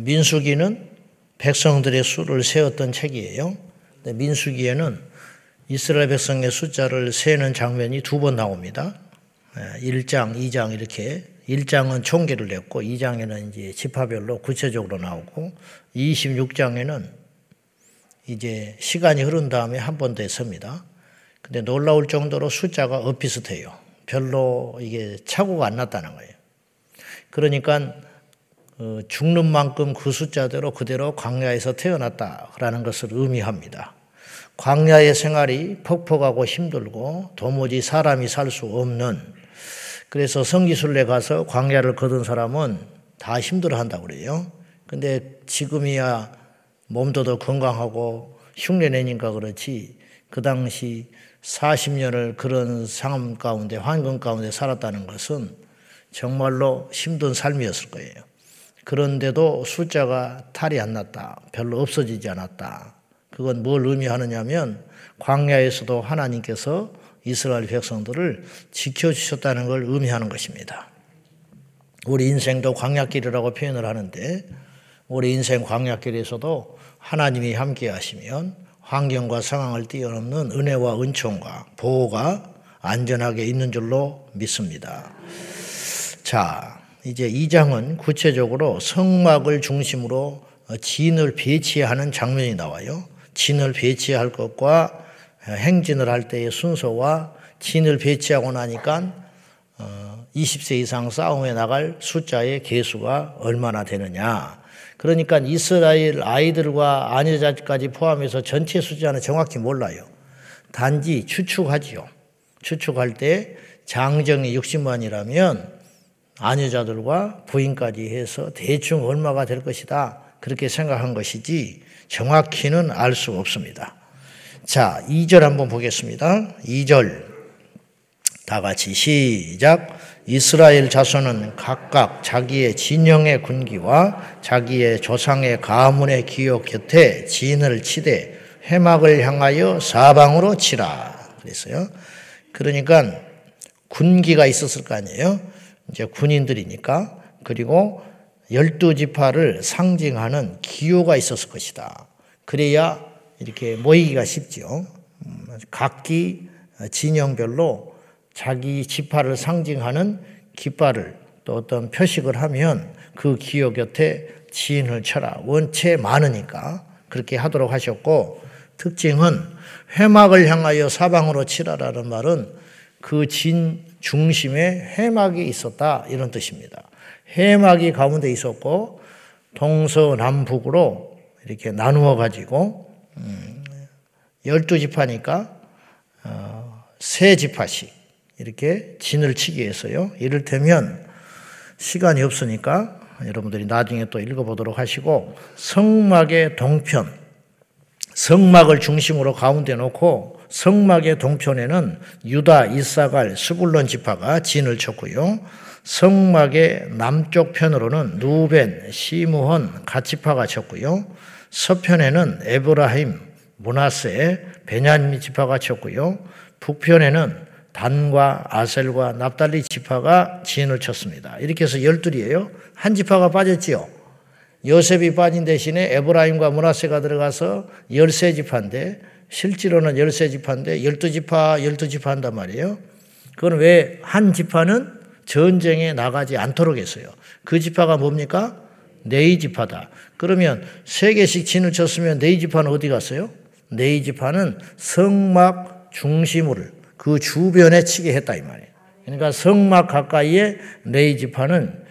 민수기는 백성들의 수를 세었던 책이에요. 민수기에는 이스라엘 백성의 숫자를 세는 장면이 두 번 나옵니다. 1장, 2장 이렇게 1장은 총계를 냈고 2장에는 이제 지파별로 구체적으로 나오고 26장에는 이제 시간이 흐른 다음에 한 번 더 셉니다. 근데 놀라울 정도로 숫자가 엇비슷해요. 별로 이게 착오가 안 났다는 거예요. 그러니까 죽는 만큼 그 숫자대로 그대로 광야에서 태어났다라는 것을 의미합니다. 광야의 생활이 퍽퍽하고 힘들고 도무지 사람이 살 수 없는, 그래서 성지순례 가서 광야를 걷은 사람은 다 힘들어한다고 그래요. 근데 지금이야 몸도 더 건강하고 흉내내니까 그렇지 그 당시 40년을 그런 상황 가운데 환경 가운데 살았다는 것은 정말로 힘든 삶이었을 거예요. 그런데도 숫자가 탈이 안 났다. 별로 없어지지 않았다. 그건 뭘 의미하느냐면 광야에서도 하나님께서 이스라엘 백성들을 지켜주셨다는 걸 의미하는 것입니다. 우리 인생도 광야길이라고 표현을 하는데 우리 인생 광야길에서도 하나님이 함께 하시면 환경과 상황을 뛰어넘는 은혜와 은총과 보호가 안전하게 있는 줄로 믿습니다. 자, 이제 2장은 구체적으로 성막을 중심으로 진을 배치하는 장면이 나와요. 진을 배치할 것과 행진을 할 때의 순서와 진을 배치하고 나니까 20세 이상 싸움에 나갈 숫자의 개수가 얼마나 되느냐. 그러니까 이스라엘 아이들과 아녀자까지 포함해서 전체 숫자는 정확히 몰라요. 단지 추측하지요. 추측할 때 장정이 60만이라면 아녀자들과 부인까지 해서 대충 얼마가 될 것이다. 그렇게 생각한 것이지 정확히는 알 수 없습니다. 자, 2절 한번 보겠습니다. 2절 다 같이 시작. 이스라엘 자손은 각각 자기의 진영의 군기와 자기의 조상의 가문의 기업 곁에 진을 치되 회막을 향하여 사방으로 치라. 그랬어요. 그러니까 군기가 있었을 거 아니에요. 이제 군인들이니까. 그리고 12지파를 상징하는 기호가 있었을 것이다. 그래야 이렇게 모이기가 쉽죠. 각기 진영별로 자기 지파를 상징하는 깃발을 또 어떤 표식을 하면 그 기호 곁에 진을 쳐라. 원체 많으니까 그렇게 하도록 하셨고, 특징은 회막을 향하여 사방으로 치라라는 말은 그 진 중심에 회막이 있었다 이런 뜻입니다. 회막이 가운데 있었고 동서남북으로 이렇게 나누어 가지고 12지파니까 세 지파씩 이렇게 진을 치기 위해서요. 이를테면 시간이 없으니까 여러분들이 나중에 또 읽어보도록 하시고, 성막의 동편, 성막을 중심으로 가운데 놓고 성막의 동편에는 유다, 이사갈, 스불론 지파가 진을 쳤고요. 성막의 남쪽 편으로는 누벤, 시므온, 갓지파가 쳤고요. 서편에는 에브라임, 므낫세, 베냐민 지파가 쳤고요. 북편에는 단과 아셀과 납달리 지파가 진을 쳤습니다. 이렇게 해서 12이에요. 한 지파가 빠졌지요. 요셉이 빠진 대신에 에브라임과 므낫세가 들어가서 13지파인데 실제로는 13지파인데 12지파 한단 말이에요. 그건 왜 한 지파는 전쟁에 나가지 않도록 했어요. 그 지파가 뭡니까? 네이지파다. 그러면 3개씩 진을 쳤으면 네이지파는 어디 갔어요? 네이지파는 성막 중심을 그 주변에 치게 했다 이 말이에요. 그러니까 성막 가까이에 네이지파는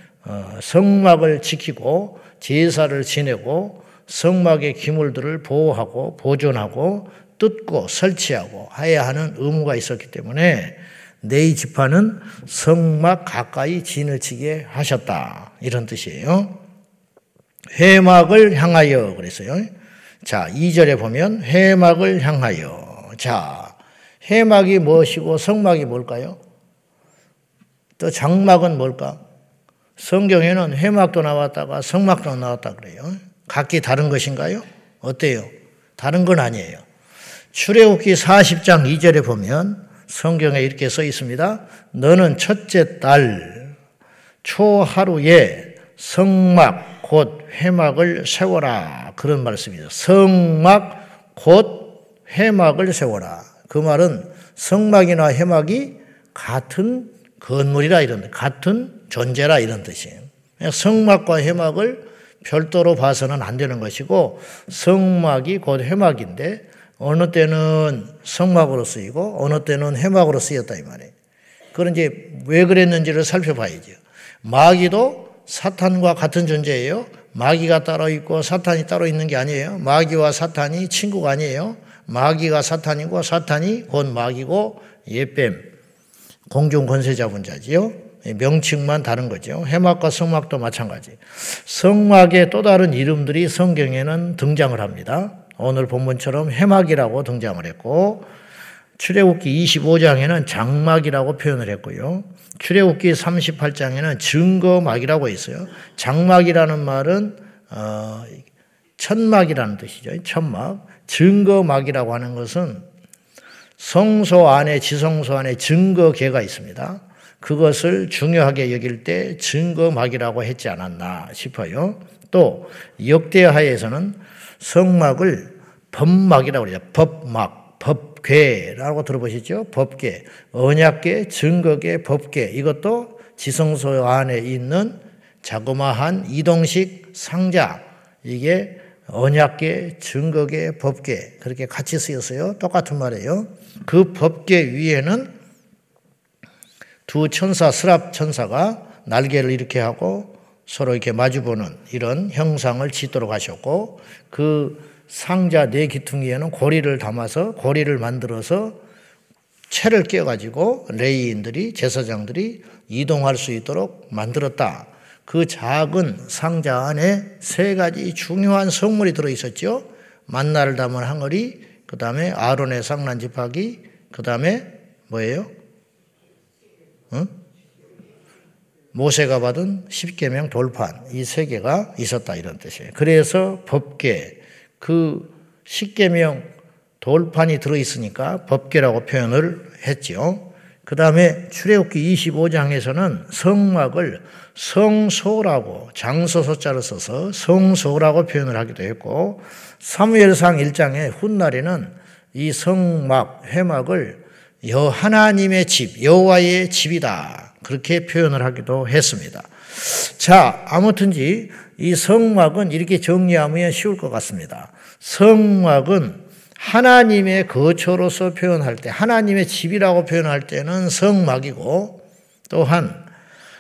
성막을 지키고 제사를 지내고 성막의 기물들을 보호하고 보존하고 뜯고 설치하고 해야 하는 의무가 있었기 때문에 네이지파는 성막 가까이 진을 치게 하셨다 이런 뜻이에요. 회막을 향하여 그랬어요. 자, 2절에 보면 회막을 향하여. 자, 회막이 무엇이고 성막이 뭘까요? 또 장막은 뭘까? 성경에는 회막도 나왔다가 성막도 나왔다 그래요. 각기 다른 것인가요? 어때요? 다른 건 아니에요. 출애굽기 40장 2절에 보면 성경에 이렇게 써 있습니다. 너는 첫째 달 초하루에 성막 곧 회막을 세워라. 그런 말씀이죠. 성막 곧 회막을 세워라. 그 말은 성막이나 회막이 같은 건물이라 이런 뜻, 같은 존재라 이런 뜻이에요. 성막과 회막을 별도로 봐서는 안 되는 것이고 성막이 곧 회막인데 어느 때는 성막으로 쓰이고 어느 때는 회막으로 쓰였다 이 말이에요. 그런 이제 왜 그랬는지를 살펴봐야죠. 마귀도 사탄과 같은 존재예요. 마귀가 따로 있고 사탄이 따로 있는 게 아니에요. 마귀와 사탄이 친구가 아니에요. 마귀가 사탄이고 사탄이 곧 마귀고 예뱀, 공중 권세자 분자지요. 명칭만 다른 거죠. 회막과 성막도 마찬가지. 성막의 또 다른 이름들이 성경에는 등장을 합니다. 오늘 본문처럼 회막이라고 등장을 했고 출애굽기 25장에는 장막이라고 표현을 했고요. 출애굽기 38장에는 증거막이라고 있어요. 장막이라는 말은 천막이라는 뜻이죠. 천막. 증거막이라고 하는 것은 성소 안에 지성소 안에 증거계가 있습니다. 그것을 중요하게 여길 때 증거막이라고 했지 않았나 싶어요. 또 역대하에서는 성막을 법막이라고 그래요. 법막, 법궤라고 들어보시죠? 법궤, 언약궤, 증거궤, 법궤 이것도 지성소 안에 있는 자그마한 이동식 상자 이게 언약궤, 증거궤, 법궤 그렇게 같이 쓰였어요. 똑같은 말이에요. 그 법궤 위에는 두 천사, 스랍 천사가 날개를 이렇게 하고 서로 이렇게 마주보는 이런 형상을 짓도록 하셨고 그 상자 네 기퉁이에는 고리를 담아서 고리를 만들어서 채를 끼워가지고 레위인들이 제사장들이 이동할 수 있도록 만들었다. 그 작은 상자 안에 세 가지 중요한 성물이 들어있었죠. 만나를 담은 항아리, 그 다음에 아론의 쌍난지파기, 그 다음에 뭐예요? 응? 모세가 받은 십계명 돌판 이 세 개가 있었다 이런 뜻이에요. 그래서 법궤 그 십계명 돌판이 들어있으니까 법궤라고 표현을 했죠. 그 다음에 출애굽기 25장에서는 성막을 성소라고 장소소자를 써서 성소라고 표현을 하기도 했고 사무엘상 1장의 훗날에는 이 성막 회막을 하나님의 집, 여호와의 집이다. 그렇게 표현을 하기도 했습니다. 자, 아무튼지 이 성막은 이렇게 정리하면 쉬울 것 같습니다. 성막은 하나님의 거처로서 표현할 때, 하나님의 집이라고 표현할 때는 성막이고 또한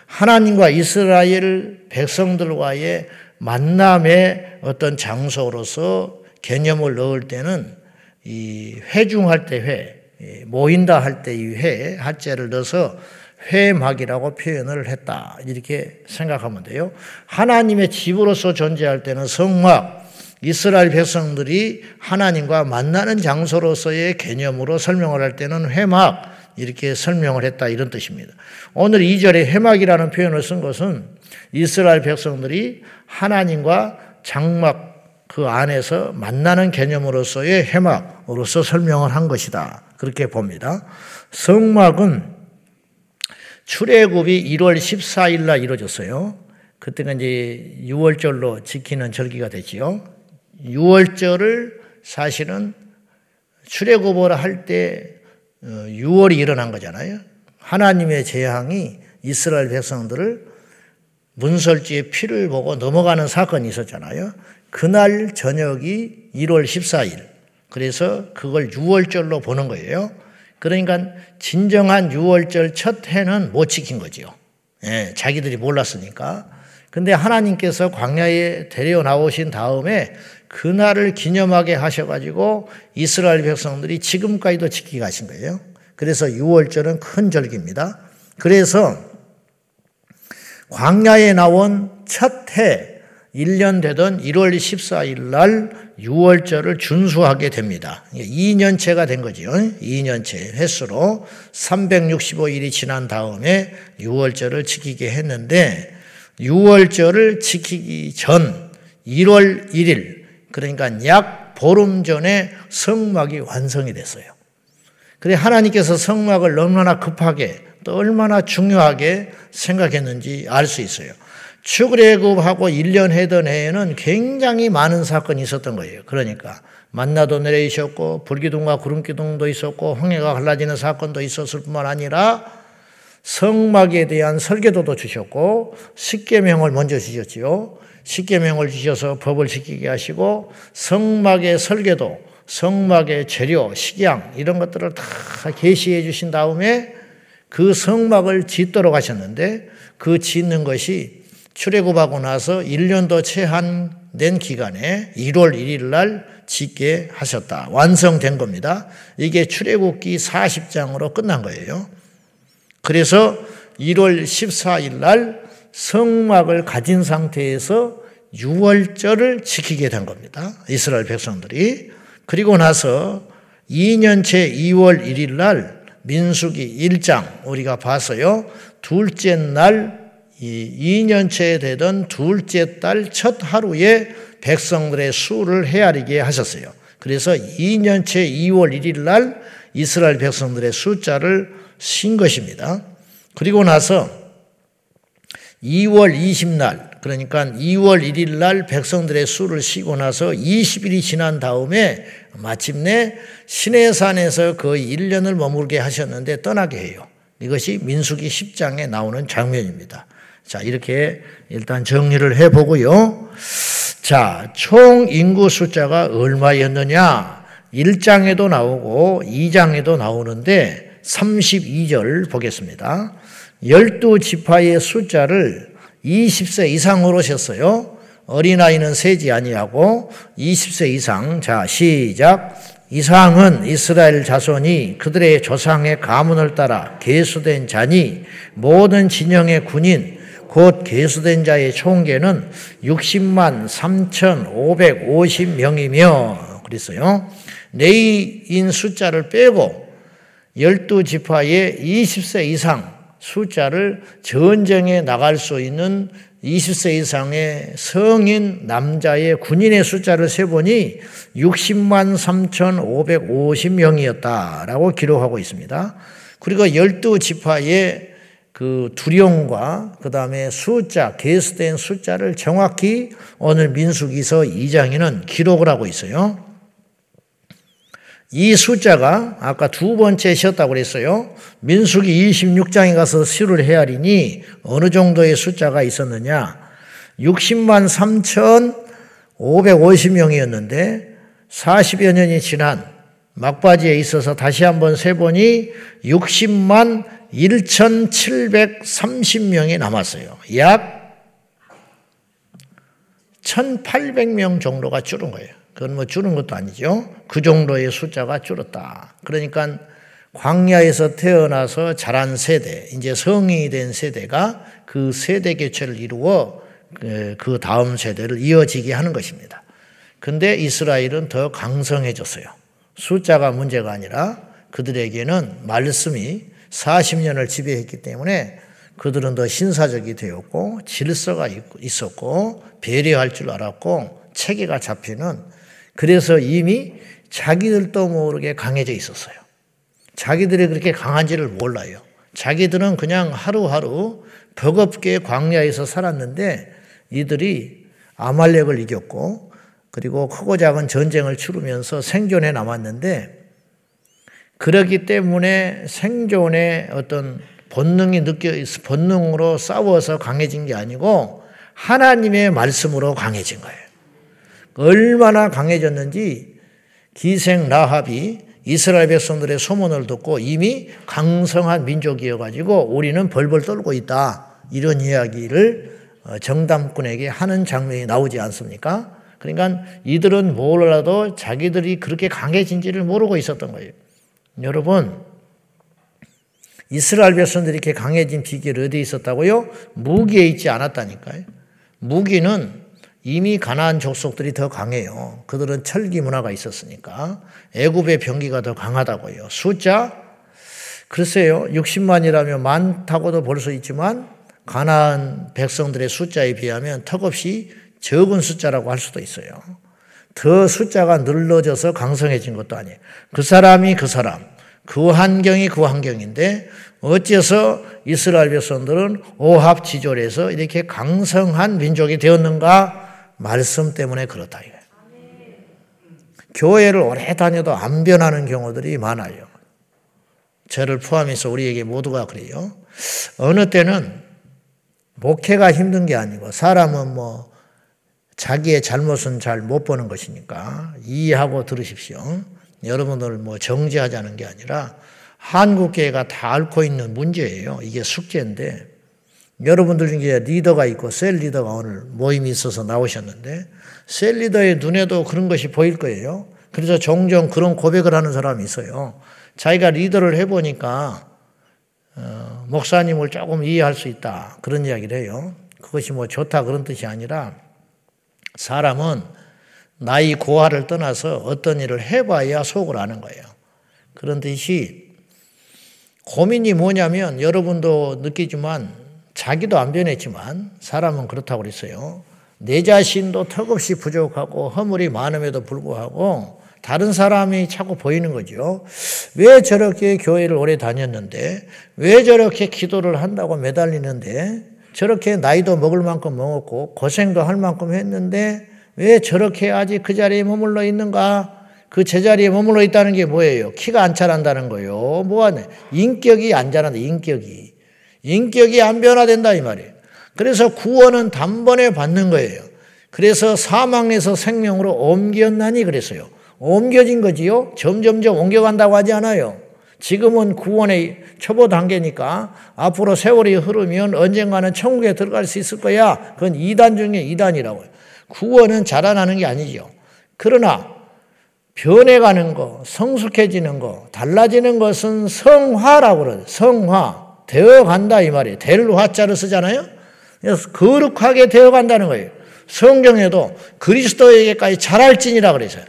하나님과 이스라엘 백성들과의 만남의 어떤 장소로서 개념을 넣을 때는 이 회중할 때 회, 모인다 할 때 이 회, 하자를 넣어서 회막이라고 표현을 했다. 이렇게 생각하면 돼요. 하나님의 집으로서 존재할 때는 성막, 이스라엘 백성들이 하나님과 만나는 장소로서의 개념으로 설명을 할 때는 회막, 이렇게 설명을 했다. 이런 뜻입니다. 오늘 2절에 회막이라는 표현을 쓴 것은 이스라엘 백성들이 하나님과 장막, 그 안에서 만나는 개념으로서의 회막으로서 설명을 한 것이다. 그렇게 봅니다. 성막은 출애굽이 1월 14일 날 이루어졌어요. 그때가 이제 유월절로 지키는 절기가 되지요. 유월절을 사실은 출애굽을 할 때 유월이 일어난 거잖아요. 하나님의 재앙이 이스라엘 백성들을 문설지에 피를 보고 넘어가는 사건이 있었잖아요. 그날 저녁이 1월 14일. 그래서 그걸 유월절로 보는 거예요. 그러니까 진정한 유월절 첫 해는 못 지킨 거죠. 예, 자기들이 몰랐으니까. 근데 하나님께서 광야에 데려 나오신 다음에 그날을 기념하게 하셔가지고 이스라엘 백성들이 지금까지도 지키게 하신 거예요. 그래서 유월절은 큰 절기입니다. 그래서 광야에 나온 첫 해, 1년 되던 1월 14일 날 유월절을 준수하게 됩니다. 2년째가 된 거죠. 2년째 횟수로 365일이 지난 다음에 유월절을 지키게 했는데 유월절을 지키기 전 1월 1일 그러니까 약 보름 전에 성막이 완성이 됐어요. 그래 하나님께서 성막을 얼마나 급하게 또 얼마나 중요하게 생각했는지 알 수 있어요. 출애굽하고 1년 해던 해에는 굉장히 많은 사건이 있었던 거예요. 그러니까 만나도 내리셨고 불기둥과 구름기둥도 있었고 홍해가 갈라지는 사건도 있었을 뿐만 아니라 성막에 대한 설계도도 주셨고 십계명을 먼저 주셨지요. 십계명을 주셔서 법을 지키게 하시고 성막의 설계도, 성막의 재료, 식양 이런 것들을 다 계시해 주신 다음에 그 성막을 짓도록 하셨는데 그 짓는 것이 출애굽하고 나서 1년도 채 안 된 기간에 1월 1일 날 짓게 하셨다. 완성된 겁니다. 이게 출애굽기 40장으로 끝난 거예요. 그래서 1월 14일 날 성막을 가진 상태에서 유월절을 지키게 된 겁니다. 이스라엘 백성들이. 그리고 나서 2년째 2월 1일 날 민수기 1장 우리가 봤어요. 둘째 날 2년째 되던 둘째 달 첫 하루에 백성들의 수를 헤아리게 하셨어요. 그래서 2년째 2월 1일 날 이스라엘 백성들의 숫자를 신 것입니다. 그리고 나서 2월 20날, 그러니까 2월 1일 날 백성들의 수를 쉬고 나서 20일이 지난 다음에 마침내 시내산에서 거의 1년을 머물게 하셨는데 떠나게 해요. 이것이 민수기 10장에 나오는 장면입니다. 자, 이렇게 일단 정리를 해보고요. 자, 총 인구 숫자가 얼마였느냐? 1장에도 나오고 2장에도 나오는데 32절 보겠습니다. 12지파의 숫자를 20세 이상으로 셌어요. 어린아이는 세지 아니하고 20세 이상. 자, 시작. 이상은 이스라엘 자손이 그들의 조상의 가문을 따라 계수된 자니 모든 진영의 군인 곧 계수된 자의 총계는 60만 3,550명이며 그랬어요. 레이인 숫자를 빼고 12지파의 20세 이상 숫자를 전쟁에 나갈 수 있는 20세 이상의 성인 남자의 군인의 숫자를 세보니 60만 3,550명이었다라고 기록하고 있습니다. 그리고 12지파의 그 두령과 그 다음에 숫자, 계수된 숫자를 정확히 오늘 민수기서 2장에는 기록을 하고 있어요. 이 숫자가 아까 두 번째 쉬었다고 그랬어요. 민수기 26장에 가서 수를 헤아리니 어느 정도의 숫자가 있었느냐. 60만 3,550명이었는데 40여 년이 지난 막바지에 있어서 다시 한번 세보니 60만 1,730명이 남았어요. 약 1,800명 정도가 줄은 거예요. 그건 뭐 줄은 것도 아니죠. 그 정도의 숫자가 줄었다. 그러니까 광야에서 태어나서 자란 세대, 이제 성인이 된 세대가 그 세대 교체를 이루어 그 다음 세대를 이어지게 하는 것입니다. 근데 이스라엘은 더 강성해졌어요. 숫자가 문제가 아니라 그들에게는 말씀이 40년을 지배했기 때문에 그들은 더 신사적이 되었고 질서가 있었고 배려할 줄 알았고 체계가 잡히는, 그래서 이미 자기들도 모르게 강해져 있었어요. 자기들이 그렇게 강한지를 몰라요. 자기들은 그냥 하루하루 버겁게 광야에서 살았는데 이들이 아말렉을 이겼고 그리고 크고 작은 전쟁을 치르면서 생존해 남았는데 그렇기 때문에 생존의 어떤 본능으로 싸워서 강해진 게 아니고 하나님의 말씀으로 강해진 거예요. 얼마나 강해졌는지 기생 라합이 이스라엘 백성들의 소문을 듣고 이미 강성한 민족이어가지고 우리는 벌벌 떨고 있다. 이런 이야기를 정탐꾼에게 하는 장면이 나오지 않습니까? 그러니까 이들은 몰라도 자기들이 그렇게 강해진지를 모르고 있었던 거예요. 여러분, 이스라엘 백성들이 이렇게 강해진 비결이 어디에 있었다고요? 무기에 있지 않았다니까요. 무기는 이미 가나안 족속들이 더 강해요. 그들은 철기 문화가 있었으니까. 애굽의 병기가 더 강하다고요. 숫자? 글쎄요. 60만이라면 많다고도 볼 수 있지만 가나안 백성들의 숫자에 비하면 턱없이 적은 숫자라고 할 수도 있어요. 더 숫자가 늘러져서 강성해진 것도 아니에요. 그 사람이 그 환경이 그 환경인데 어째서 이스라엘 백성들은 오합지졸에서 이렇게 강성한 민족이 되었는가? 말씀 때문에 그렇다. 교회를 오래 다녀도 안 변하는 경우들이 많아요. 저를 포함해서 우리에게 모두가 그래요. 어느 때는 목회가 힘든 게 아니고 사람은 뭐 자기의 잘못은 잘 못 보는 것이니까 이해하고 들으십시오. 여러분들 뭐 정죄하자는 게 아니라 한국교회가 다 앓고 있는 문제예요. 이게 숙제인데 여러분들 중에 리더가 있고 셀 리더가 오늘 모임이 있어서 나오셨는데 셀 리더의 눈에도 그런 것이 보일 거예요. 그래서 종종 그런 고백을 하는 사람이 있어요. 자기가 리더를 해보니까 목사님을 조금 이해할 수 있다. 그런 이야기를 해요. 그것이 뭐 좋다 그런 뜻이 아니라 사람은 나이 고하를 떠나서 어떤 일을 해봐야 속을 아는 거예요. 그런 뜻이 고민이 뭐냐면 여러분도 느끼지만 자기도 안 변했지만 사람은 그렇다고 그랬어요. 내 자신도 턱없이 부족하고 허물이 많음에도 불구하고 다른 사람이 자꾸 보이는 거죠. 왜 저렇게 교회를 오래 다녔는데, 왜 저렇게 기도를 한다고 매달리는데, 저렇게 나이도 먹을 만큼 먹었고 고생도 할 만큼 했는데 왜 저렇게 아직 그 자리에 머물러 있는가? 그 제자리에 머물러 있다는 게 뭐예요? 키가 안 자란다는 거예요. 뭐하네? 인격이 안 자란다. 인격이 안 변화된다 이 말이에요. 그래서 구원은 단번에 받는 거예요. 그래서 사망에서 생명으로 옮겼나니 그랬어요. 옮겨진 거지요. 점점점 옮겨간다고 하지 않아요. 지금은 구원의 초보 단계니까 앞으로 세월이 흐르면 언젠가는 천국에 들어갈 수 있을 거야. 그건 이단 중에 이단이라고요. 구원은 자라나는 게 아니죠. 그러나 변해가는 거, 성숙해지는 거, 달라지는 것은 성화라고 그래요. 성화, 되어간다 이 말이에요. 될 화자를 쓰잖아요. 그래서 거룩하게 되어간다는 거예요. 성경에도 그리스도에게까지 자랄진이라고 그랬어요.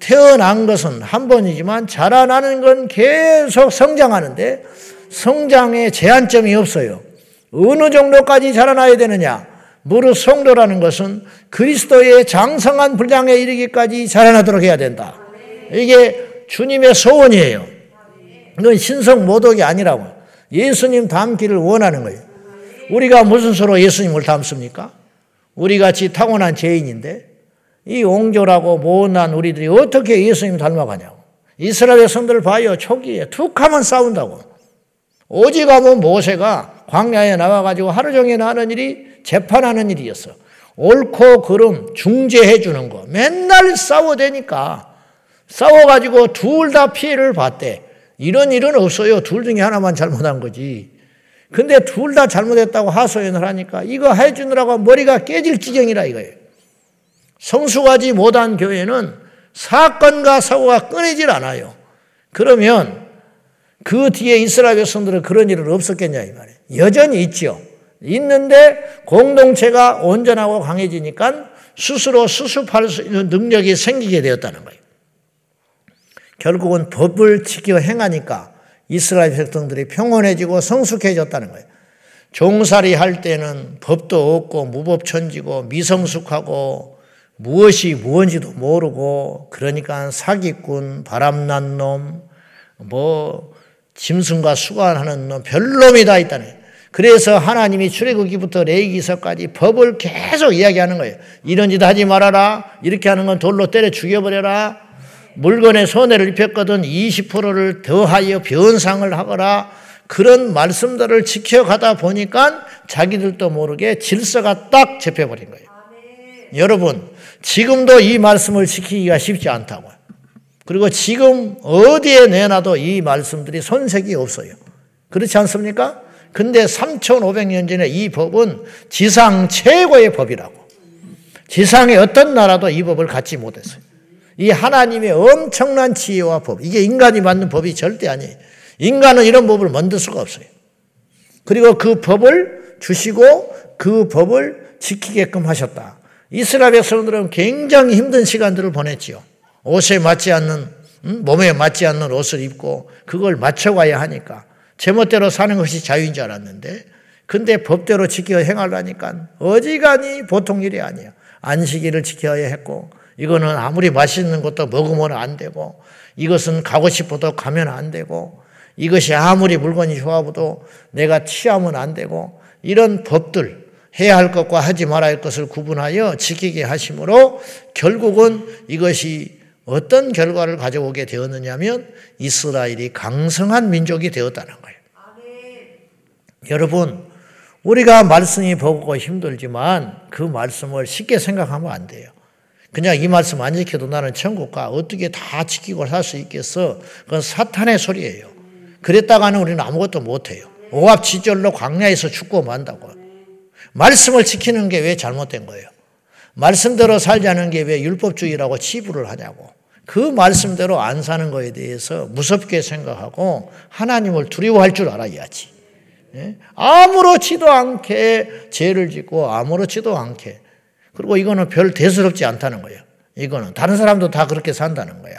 태어난 것은 한 번이지만 자라나는 건 계속 성장하는데 성장에 제한점이 없어요. 어느 정도까지 자라나야 되느냐? 무릇 성도라는 것은 그리스도의 장성한 분량에 이르기까지 자라나도록 해야 된다. 이게 주님의 소원이에요. 이건 신성 모독이 아니라고. 예수님 닮기를 원하는 거예요. 우리가 무슨 수로 예수님을 닮습니까? 우리같이 타고난 죄인인데 이 옹졸하고 못난 우리들이 어떻게 예수님 닮아가냐고. 이스라엘 백성들 봐요. 초기에 툭하면 싸운다고. 오직 하면 모세가 광야에 나와가지고 하루 종일 하는 일이 재판하는 일이었어. 옳고 그름 중재해 주는 거. 맨날 싸워대니까. 싸워가지고 둘 다 피해를 봤대. 이런 일은 없어요. 둘 중에 하나만 잘못한 거지. 근데 둘 다 잘못했다고 하소연을 하니까 이거 해주느라고 머리가 깨질 지경이라 이거예요. 성숙하지 못한 교회는 사건과 사고가 끊이질 않아요. 그러면 그 뒤에 이스라엘 백성들은 그런 일은 없었겠냐 이 말이에요. 여전히 있죠. 있는데 공동체가 온전하고 강해지니까 스스로 수습할 수 있는 능력이 생기게 되었다는 거예요. 결국은 법을 지켜 행하니까 이스라엘 백성들이 평온해지고 성숙해졌다는 거예요. 종살이 할 때는 법도 없고 무법천지고 미성숙하고 무엇이 무언지도 모르고 그러니까 사기꾼, 바람난 놈, 뭐 짐승과 수관하는 놈, 별놈이 다 있다네. 그래서 하나님이 출애굽기부터 레위기서까지 법을 계속 이야기하는 거예요. 이런 짓 하지 말아라. 이렇게 하는 건 돌로 때려 죽여버려라. 물건에 손해를 입혔거든 20%를 더하여 변상을 하거라. 그런 말씀들을 지켜가다 보니까 자기들도 모르게 질서가 딱 잡혀버린 거예요. 여러분 지금도 이 말씀을 지키기가 쉽지 않다고요. 그리고 지금 어디에 내놔도 이 말씀들이 손색이 없어요. 그렇지 않습니까? 근데 3500년 전에 이 법은 지상 최고의 법이라고. 지상의 어떤 나라도 이 법을 갖지 못했어요. 이 하나님의 엄청난 지혜와 법. 이게 인간이 만든 법이 절대 아니에요. 인간은 이런 법을 만들 수가 없어요. 그리고 그 법을 주시고 그 법을 지키게끔 하셨다. 이스라엘 백성들은 굉장히 힘든 시간들을 보냈지요. 옷에 맞지 않는, 몸에 맞지 않는 옷을 입고 그걸 맞춰가야 하니까 제멋대로 사는 것이 자유인 줄 알았는데 근데 법대로 지켜 행하려니까 어지간히 보통 일이 아니에요. 안식일을 지켜야 했고 이거는 아무리 맛있는 것도 먹으면 안 되고, 이것은 가고 싶어도 가면 안 되고, 이것이 아무리 물건이 좋아도 내가 취하면 안 되고, 이런 법들, 해야 할 것과 하지 말아야 할 것을 구분하여 지키게 하심으로 결국은 이것이 어떤 결과를 가져오게 되었느냐면 이스라엘이 강성한 민족이 되었다는 거예요. 여러분, 우리가 말씀이 보고 힘들지만 그 말씀을 쉽게 생각하면 안 돼요. 그냥 이 말씀 안 지켜도 나는 천국 가. 어떻게 다 지키고 살 수 있겠어? 그건 사탄의 소리예요. 그랬다가는 우리는 아무것도 못해요. 오합지졸로 광야에서 죽고 만다고. 말씀을 지키는 게 왜 잘못된 거예요? 말씀대로 살자는 게 왜 율법주의라고 치부를 하냐고. 그 말씀대로 안 사는 거에 대해서 무섭게 생각하고 하나님을 두려워할 줄 알아야지. 아무렇지도 않게 죄를 짓고 아무렇지도 않게. 그리고 이거는 별 대수롭지 않다는 거예요. 이거는 다른 사람도 다 그렇게 산다는 거야.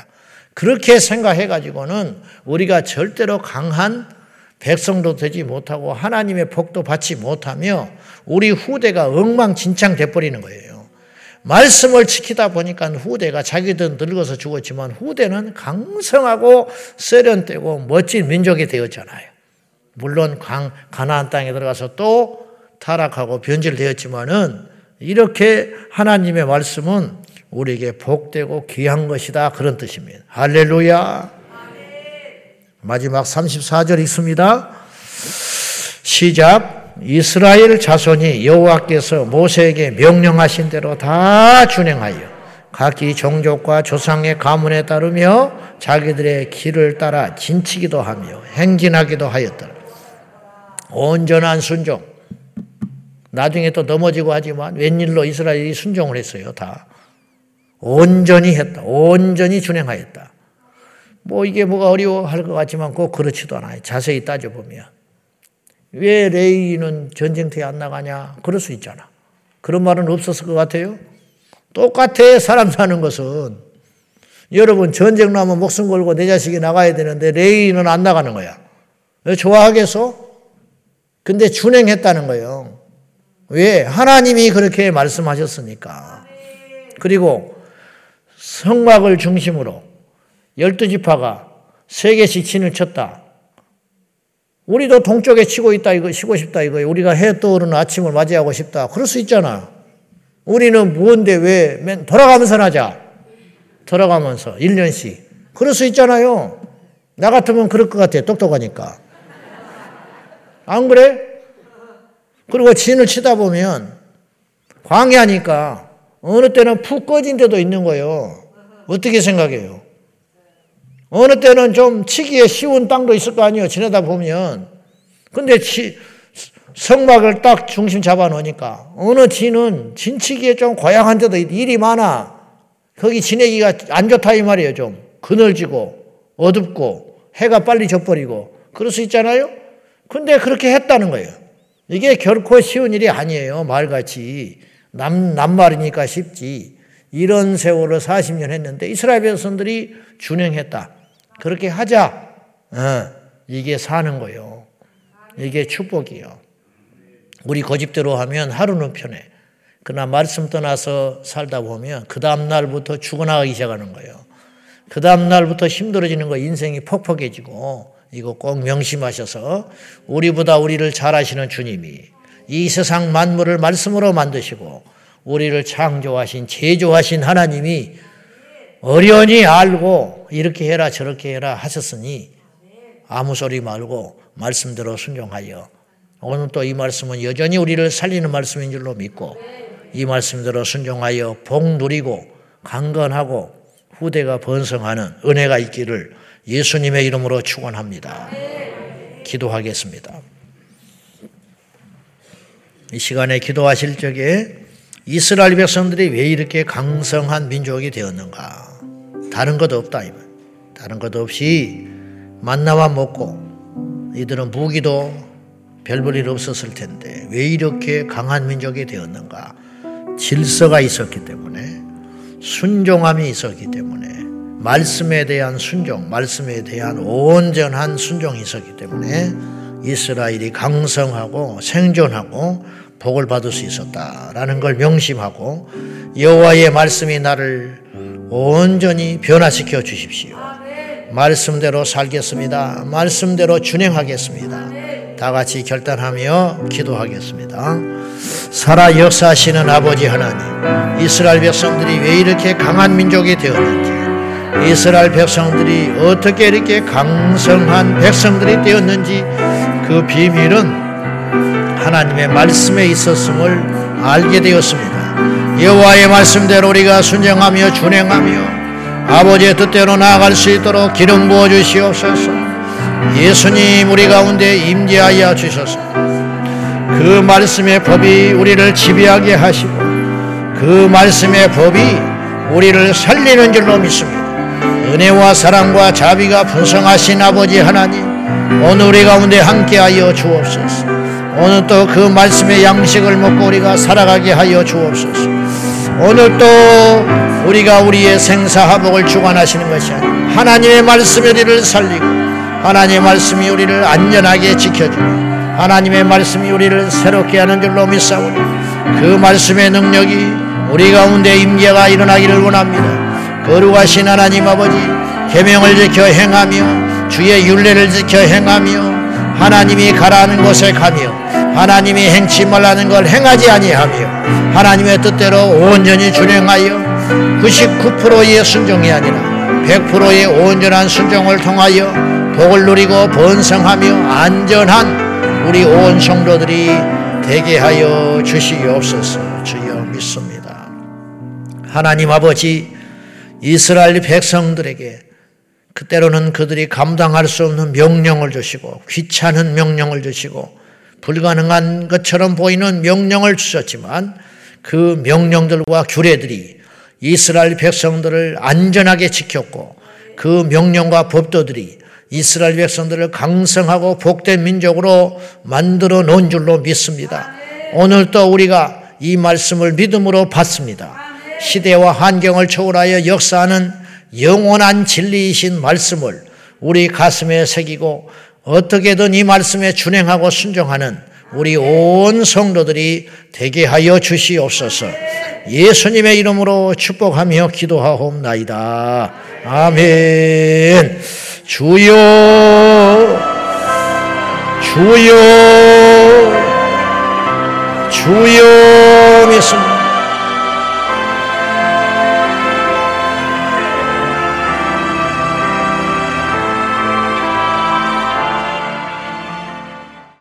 그렇게 생각해가지고는 우리가 절대로 강한 백성도 되지 못하고 하나님의 복도 받지 못하며 우리 후대가 엉망진창 돼버리는 거예요. 말씀을 지키다 보니까 후대가 자기든 늙어서 죽었지만 후대는 강성하고 세련되고 멋진 민족이 되었잖아요. 물론 가나안 땅에 들어가서 또 타락하고 변질되었지만은 이렇게 하나님의 말씀은 우리에게 복되고 귀한 것이다. 그런 뜻입니다. 할렐루야. 마지막 34절 읽습니다. 시작. 이스라엘 자손이 여호와께서 모세에게 명령하신 대로 다 준행하여 각기 종족과 조상의 가문에 따르며 자기들의 길을 따라 진치기도 하며 행진하기도 하였더라. 온전한 순종. 나중에 또 넘어지고 하지만 웬일로 이스라엘이 순종을 했어요. 다. 온전히 했다. 온전히 준행하였다. 뭐 이게 뭐가 어려워할 것 같지만 꼭 그렇지도 않아요. 자세히 따져보면. 왜 레이는 전쟁터에 안 나가냐? 그럴 수 있잖아. 그런 말은 없었을 것 같아요? 똑같아. 사람 사는 것은. 여러분 전쟁 나면 목숨 걸고 내 자식이 나가야 되는데 레이는 안 나가는 거야. 왜 좋아하겠어? 근데 준행했다는 거예요. 왜? 하나님이 그렇게 말씀하셨으니까. 그리고 성막을 중심으로 12지파가 3개씩 진을 쳤다. 우리도 동쪽에 치고 싶다 이거예요. 우리가 해 떠오르는 아침을 맞이하고 싶다. 그럴 수 있잖아. 우리는 뭔데 왜 돌아가면서 하자. 돌아가면서 1년씩. 그럴 수 있잖아요. 나 같으면 그럴 것 같아. 똑똑하니까. 안 그래? 그리고 진을 치다 보면 광야니까 어느 때는 푹 꺼진 데도 있는 거예요. 어떻게 생각해요? 어느 때는 좀 치기에 쉬운 땅도 있을 거 아니에요. 지내다 보면. 근데 성막을 딱 중심 잡아 놓으니까 어느 진은 진치기에 좀 고약한 데도 일이 많아. 거기 지내기가 안 좋다 이 말이에요. 좀 그늘지고 어둡고 해가 빨리 져버리고 그럴 수 있잖아요. 근데 그렇게 했다는 거예요. 이게 결코 쉬운 일이 아니에요. 말같이. 남말이니까 쉽지. 이런 세월을 40년 했는데 이스라엘 백성들이 준행했다. 그렇게 하자. 이게 사는 거예요. 이게 축복이에요. 우리 고집대로 하면 하루는 편해. 그러나 말씀 떠나서 살다 보면 그 다음날부터 죽어나가기 시작하는 거예요. 그 다음날부터 힘들어지는 거 인생이 퍽퍽해지고 이거 꼭 명심하셔서 우리보다 우리를 잘 아시는 주님이 이 세상 만물을 말씀으로 만드시고 우리를 창조하신 제조하신 하나님이 어련히 알고 이렇게 해라 저렇게 해라 하셨으니 아무 소리 말고 말씀대로 순종하여 오늘 또 이 말씀은 여전히 우리를 살리는 말씀인 줄로 믿고 이 말씀대로 순종하여 복 누리고 강건하고 후대가 번성하는 은혜가 있기를 예수님의 이름으로 축원합니다. 기도하겠습니다. 이 시간에 기도하실 적에 이스라엘 백성들이 왜 이렇게 강성한 민족이 되었는가? 다른 것 없다. 다른 것 없이 만나와 먹고 이들은 무기도 별 볼 일 없었을 텐데 왜 이렇게 강한 민족이 되었는가? 질서가 있었기 때문에 순종함이 있었기 때문에 말씀에 대한 순종, 말씀에 대한 온전한 순종이 있었기 때문에 이스라엘이 강성하고 생존하고 복을 받을 수 있었다라는 걸 명심하고 여호와의 말씀이 나를 온전히 변화시켜 주십시오. 말씀대로 살겠습니다. 말씀대로 준행하겠습니다. 다 같이 결단하며 기도하겠습니다. 살아 역사하시는 아버지 하나님, 이스라엘 백성들이 왜 이렇게 강한 민족이 되었는지, 이스라엘 백성들이 어떻게 이렇게 강성한 백성들이 되었는지 그 비밀은 하나님의 말씀에 있었음을 알게 되었습니다. 여호와의 말씀대로 우리가 순종하며 준행하며 아버지의 뜻대로 나아갈 수 있도록 기름 부어주시옵소서. 예수님 우리 가운데 임재하여 주셔서 그 말씀의 법이 우리를 지배하게 하시고 그 말씀의 법이 우리를 살리는 줄로 믿습니다. 은혜와 사랑과 자비가 풍성하신 아버지 하나님, 오늘 우리 가운데 함께하여 주옵소서. 오늘 또 그 말씀의 양식을 먹고 우리가 살아가게 하여 주옵소서. 오늘 또 우리가 우리의 생사하복을 주관하시는 것이 아니라 하나님의 말씀이 우리를 살리고 하나님의 말씀이 우리를 안전하게 지켜주고 하나님의 말씀이 우리를 새롭게 하는 줄로 믿사오니 그 말씀의 능력이 우리 가운데 임재가 일어나기를 원합니다. 거룩하신 하나님 아버지, 계명을 지켜 행하며 주의 율례를 지켜 행하며 하나님이 가라는 곳에 가며 하나님이 행치 말라는 걸 행하지 아니하며 하나님의 뜻대로 온전히 준행하여 99%의 순종이 아니라 100%의 온전한 순종을 통하여 복을 누리고 번성하며 안전한 우리 온 성도들이 되게 하여 주시옵소서. 주여 믿습니다. 하나님 아버지, 이스라엘 백성들에게 그때로는 그들이 감당할 수 없는 명령을 주시고 귀찮은 명령을 주시고 불가능한 것처럼 보이는 명령을 주셨지만 그 명령들과 규례들이 이스라엘 백성들을 안전하게 지켰고 그 명령과 법도들이 이스라엘 백성들을 강성하고 복된 민족으로 만들어 놓은 줄로 믿습니다. 오늘 또 우리가 이 말씀을 믿음으로 받습니다. 시대와 환경을 초월하여 역사하는 영원한 진리이신 말씀을 우리 가슴에 새기고 어떻게든 이 말씀에 준행하고 순종하는 우리 온 성도들이 되게 하여 주시옵소서. 예수님의 이름으로 축복하며 기도하옵나이다. 아멘. 주여, 주여, 주여 믿습니다.